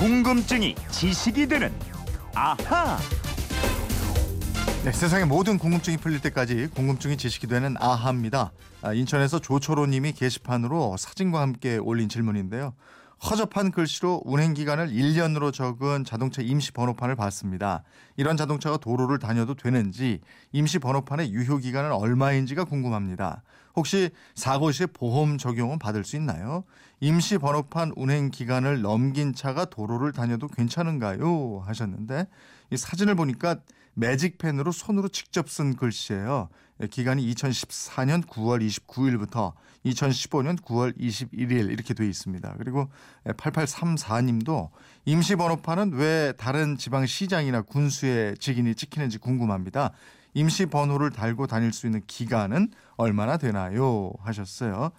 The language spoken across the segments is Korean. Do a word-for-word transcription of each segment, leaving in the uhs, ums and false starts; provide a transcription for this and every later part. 궁금증이 지식이 되는 아하. 네, 세상의 모든 궁금증이 풀릴 때까지 궁금증이 지식이 되는 아하입니다. 아, 인천에서 조초로님이 게시판으로 사진과 함께 올린 질문인데요. 허접한 글씨로 운행기간을 일 년으로 적은 자동차 임시 번호판을 봤습니다. 이런 자동차가 도로를 다녀도 되는지, 임시 번호판의 유효기간은 얼마인지가 궁금합니다. 혹시 사고 시에 보험 적용은 받을 수 있나요? 임시 번호판 운행기간을 넘긴 차가 도로를 다녀도 괜찮은가요? 하셨는데, 이 사진을 보니까 매직펜으로 손으로 직접 쓴 글씨예요. 기간이 이천십사년 구월 이십구일부터 이천십오년 구월 이십일일 이렇게 돼 있습니다. 그리고 팔팔삼사님도 임시 번호판은 왜 다른 지방시장이나 군수의 직인이 찍히는지 궁금합니다. 임시 번호를 달고 다닐 수 있는 기간은 얼마나 되나요? 하셨어요.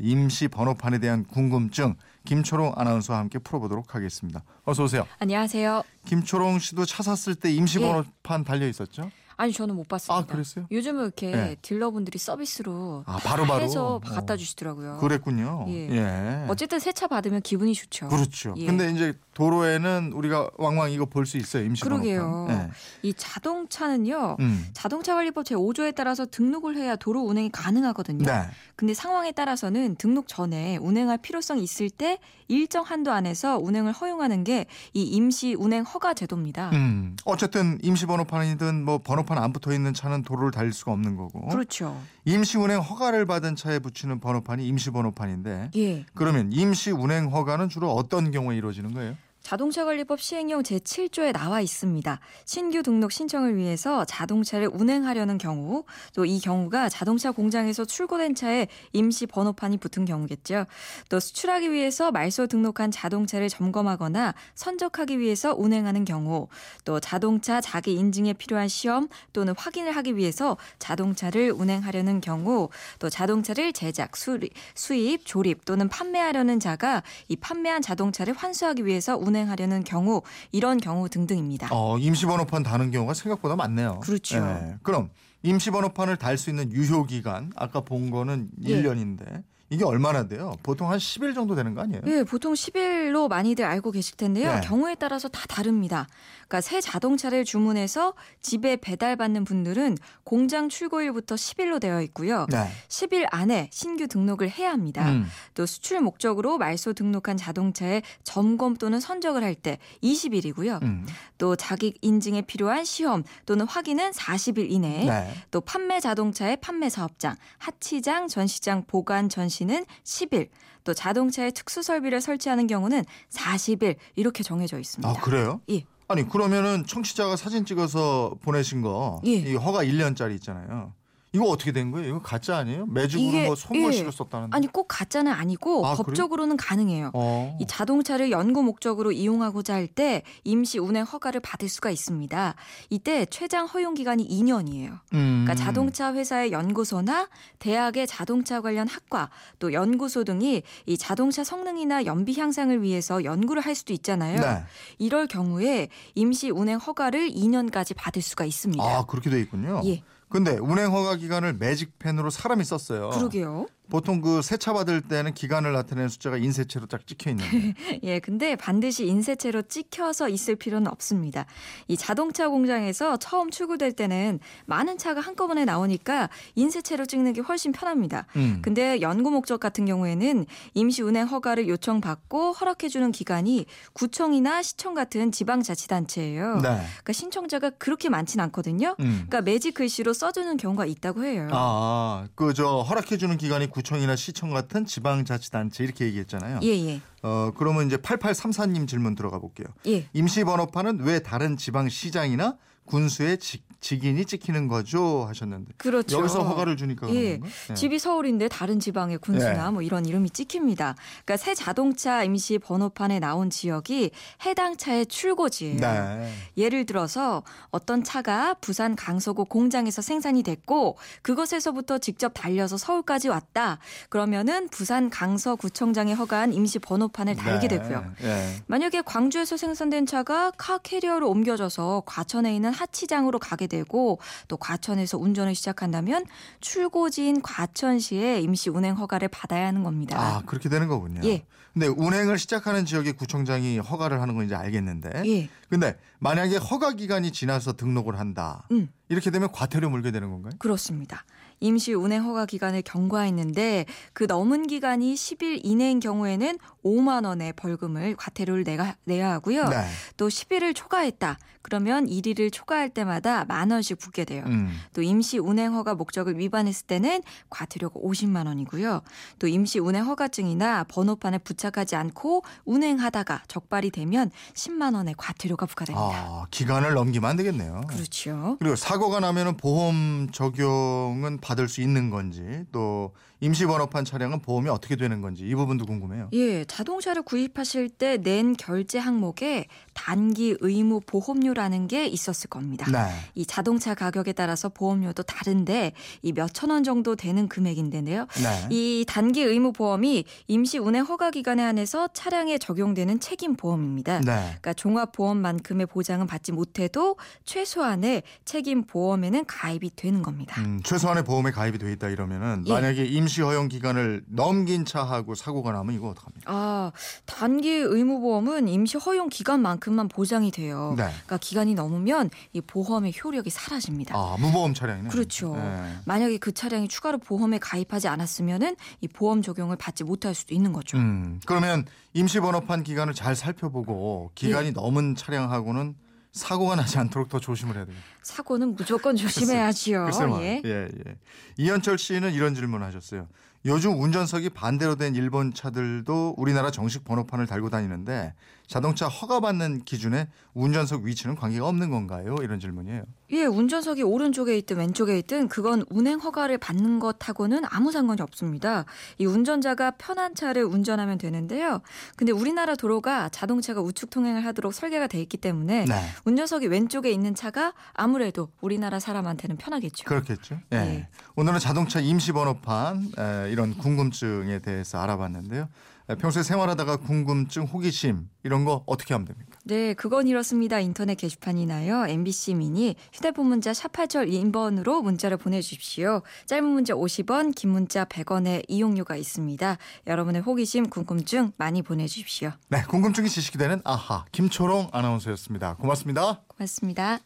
임시 번호판에 대한 궁금증, 김초롱 아나운서와 함께 풀어보도록 하겠습니다. 어서 오세요. 안녕하세요. 김초롱 씨도 차 샀을 때 임시 예. 번호판 달려 있었죠? 아니, 저는 못 봤습니다. 아, 그랬어요? 요즘은 이렇게 예. 딜러분들이 서비스로 아, 바로바로 해서 바로. 갖다 주시더라고요. 그랬군요. 예. 예. 어쨌든 새 차 받으면 기분이 좋죠. 그렇죠. 예. 근데 이제 도로에는 우리가 왕왕 이거 볼 수 있어요. 임시 그러게요. 번호판. 예. 이 자동차는요. 음. 자동차관리법 제오조에 따라서 등록을 해야 도로 운행이 가능하거든요. 네. 근데 상황에 따라서는 등록 전에 운행할 필요성이 있을 때 일정 한도 안에서 운행을 허용하는 게 이 임시 운행 허가 제도입니다. 음. 어쨌든 임시 번호판이든 뭐 번호 번호판 안 붙어 있는 차는 도로를 달릴 수가 없는 거고. 그렇죠. 임시 운행 허가를 받은 차에 붙이는 번호판이 임시 번호판인데. 예. 그러면 임시 운행 허가는 주로 어떤 경우에 이루어지는 거예요? 자동차관리법 시행령 제칠조에 나와 있습니다. 신규 등록 신청을 위해서 자동차를 운행하려는 경우, 또 이 경우가 자동차 공장에서 출고된 차에 임시 번호판이 붙은 경우겠죠. 또 수출하기 위해서 말소 등록한 자동차를 점검하거나 선적하기 위해서 운행하는 경우, 또 자동차 자기 인증에 필요한 시험 또는 확인을 하기 위해서 자동차를 운행하려는 경우, 또 자동차를 제작, 수립, 수입, 조립 또는 판매하려는 자가 이 판매한 자동차를 환수하기 위해서 운행 운행하려는 경우, 이런 경우 등등입니다. 어, 임시 번호판 다는 경우가 생각보다 많네요. 그렇죠. 네. 그럼 임시 번호판을 달 수 있는 유효 기간, 아까 본 거는 예. 일 년인데 이게 얼마나 돼요? 보통 한 십일 정도 되는 거 아니에요? 네, 보통 십일로 많이들 알고 계실 텐데요. 네. 경우에 따라서 다 다릅니다. 그러니까 새 자동차를 주문해서 집에 배달받는 분들은 공장 출고일부터 십일로 되어 있고요. 네. 십일 안에 신규 등록을 해야 합니다. 음. 또 수출 목적으로 말소 등록한 자동차에 점검 또는 선적을 할 때 이십일이고요. 음. 또 자기 인증에 필요한 시험 또는 확인은 사십일 이내에, 네. 또 판매 자동차의 판매 사업장, 하치장, 전시장, 보관, 전시 는 십일, 또 자동차에 특수 설비를 설치하는 경우는 사십일 이렇게 정해져 있습니다. 아, 그래요? 예. 아니, 그러면은 청취자가 사진 찍어서 보내신 거, 예. 이 허가 일 년짜리 있잖아요. 이거 어떻게 된 거예요? 이거 가짜 아니에요? 매직으로 뭐 손글씨로 예. 썼다는데. 아니, 꼭 가짜는 아니고 아, 법적으로는 그래요? 가능해요. 어. 이 자동차를 연구 목적으로 이용하고자 할 때 임시 운행 허가를 받을 수가 있습니다. 이때 최장 허용 기간이 이 년이에요. 음. 그러니까 자동차 회사의 연구소나 대학의 자동차 관련 학과, 또 연구소 등이 이 자동차 성능이나 연비 향상을 위해서 연구를 할 수도 있잖아요. 네. 이럴 경우에 임시 운행 허가를 이 년까지 받을 수가 있습니다. 아, 그렇게 돼 있군요. 예. 근데 운행 허가 기간을 매직펜으로 사람이 썼어요. 그러게요. 보통 그 세차 받을 때는 기간을 나타내는 숫자가 인쇄체로 딱 찍혀 있는데. 예, 근데 반드시 인쇄체로 찍혀서 있을 필요는 없습니다. 이 자동차 공장에서 처음 출고될 때는 많은 차가 한꺼번에 나오니까 인쇄체로 찍는 게 훨씬 편합니다. 음. 근데 연구 목적 같은 경우에는 임시 운행 허가를 요청받고 허락해주는 기관이 구청이나 시청 같은 지방자치단체예요. 네. 그러니까 신청자가 그렇게 많진 않거든요. 음. 그러니까 매직 글씨로 써주는 경우가 있다고 해요. 아, 그 저 허락해주는 기관이 구 구청이나 시청 같은 지방자치단체 이렇게 얘기했잖아요. 예예. 예. 어, 그러면 이제 팔팔삼사님 질문 들어가 볼게요. 예. 임시 번호판은 왜 다른 지방시장이나 군수의 직, 직인이 찍히는 거죠? 하셨는데. 그렇죠. 여기서 허가를 주니까 그런 예. 건가요? 예. 집이 서울인데 다른 지방의 군수나 예. 뭐 이런 이름이 찍힙니다. 그러니까 새 자동차 임시 번호판에 나온 지역이 해당 차의 출고지예요. 네. 예를 들어서 어떤 차가 부산 강서구 공장에서 생산이 됐고 그것에서부터 직접 달려서 서울까지 왔다. 그러면은 부산 강서구청장이 허가한 임시 번호판을 달게 네. 되고요. 예. 만약에 광주에서 생산된 차가 카 캐리어로 옮겨져서 과천에 있는 하치장으로 가게 되고 또 과천에서 운전을 시작한다면 출고지인 과천시의 임시 운행 허가를 받아야 하는 겁니다. 아, 그렇게 되는 거군요. 예. 근데 운행을 시작하는 지역의 구청장이 허가를 하는 건 이제 알겠는데. 예. 근데 만약에 허가 기간이 지나서 등록을 한다. 음. 이렇게 되면 과태료 물게 되는 건가요? 그렇습니다. 임시 운행 허가 기간을 경과했는데 그 넘은 기간이 십 일 이내인 경우에는 오만 원의 벌금을 과태료를 내가, 내야 하고요. 네. 또 십 일을 초과했다. 그러면 일 일을 초과할 때마다 만 원씩 붙게 돼요. 음. 또 임시 운행 허가 목적을 위반했을 때는 과태료가 오십만 원이고요. 또 임시 운행 허가증이나 번호판에 부착하지 않고 운행하다가 적발이 되면 십만 원의 과태료가 부과됩니다. 아, 기간을 넘기면 안 되겠네요. 그렇죠. 그리고 사고가 나면은 보험 적용은 받을 수 있는 건지 또 임시 번호판 차량은 보험이 어떻게 되는 건지 이 부분도 궁금해요. 예, 자동차를 구입하실 때 낸 결제 항목에 단기 의무 보험료라는 게 있었을 겁니다. 네. 이 자동차 가격에 따라서 보험료도 다른데 이 몇천 원 정도 되는 금액인데요. 네. 이 단기 의무 보험이 임시 운행 허가 기간에 한해서 차량에 적용되는 책임 보험입니다. 네. 그러니까 종합 보험만큼의 보장은 받지 못해도 최소한의 책임 보험에는 가입이 되는 겁니다. 음, 최소한의 보험에 가입이 돼 있다 이러면은 예. 만약에 임시 허용 기간을 넘긴 차하고 사고가 나면 이거 어떡합니까? 아, 단기 의무 보험은 임시 허용 기간만큼만 보장이 돼요. 네. 그러니까 기간이 넘으면 이 보험의 효력이 사라집니다. 아, 무보험 차량이네. 그렇죠. 네. 만약에 그 차량이 추가로 보험에 가입하지 않았으면은 이 보험 적용을 받지 못할 수도 있는 거죠. 음, 그러면 임시 번호판 기간을 잘 살펴보고 기간이 예. 넘은 차량하고는 사고가 나지 않도록 더 조심을 해야 돼요. 사고는 무조건 조심해야지요. 글쎄, 글쎄 예. 예, 예. 이현철 씨는 이런 질문을 하셨어요. 요즘 운전석이 반대로 된 일본 차들도 우리나라 정식 번호판을 달고 다니는데 자동차 허가받는 기준에 운전석 위치는 관계가 없는 건가요? 이런 질문이에요. 예, 운전석이 오른쪽에 있든 왼쪽에 있든 그건 운행 허가를 받는 것하고는 아무 상관이 없습니다. 이 운전자가 편한 차를 운전하면 되는데요. 근데 우리나라 도로가 자동차가 우측 통행을 하도록 설계가 돼 있기 때문에 네. 운전석이 왼쪽에 있는 차가 아무래도 우리나라 사람한테는 편하겠죠. 그렇겠죠. 예. 예. 오늘은 자동차 임시 번호판 에, 이런 궁금증에 대해서 알아봤는데요. 평소에 생활하다가 궁금증, 호기심 이런 거 어떻게 하면 됩니까? 네, 그건 이렇습니다. 인터넷 게시판이나요. 엠비씨 미니 휴대폰 문자 샵 팔천이번으로 문자를 보내주십시오. 짧은 문자 오십 원, 긴 문자 백 원의 이용료가 있습니다. 여러분의 호기심, 궁금증 많이 보내주십시오. 네, 궁금증이 지식이 되는 아하 김초롱 아나운서였습니다. 고맙습니다. 고맙습니다.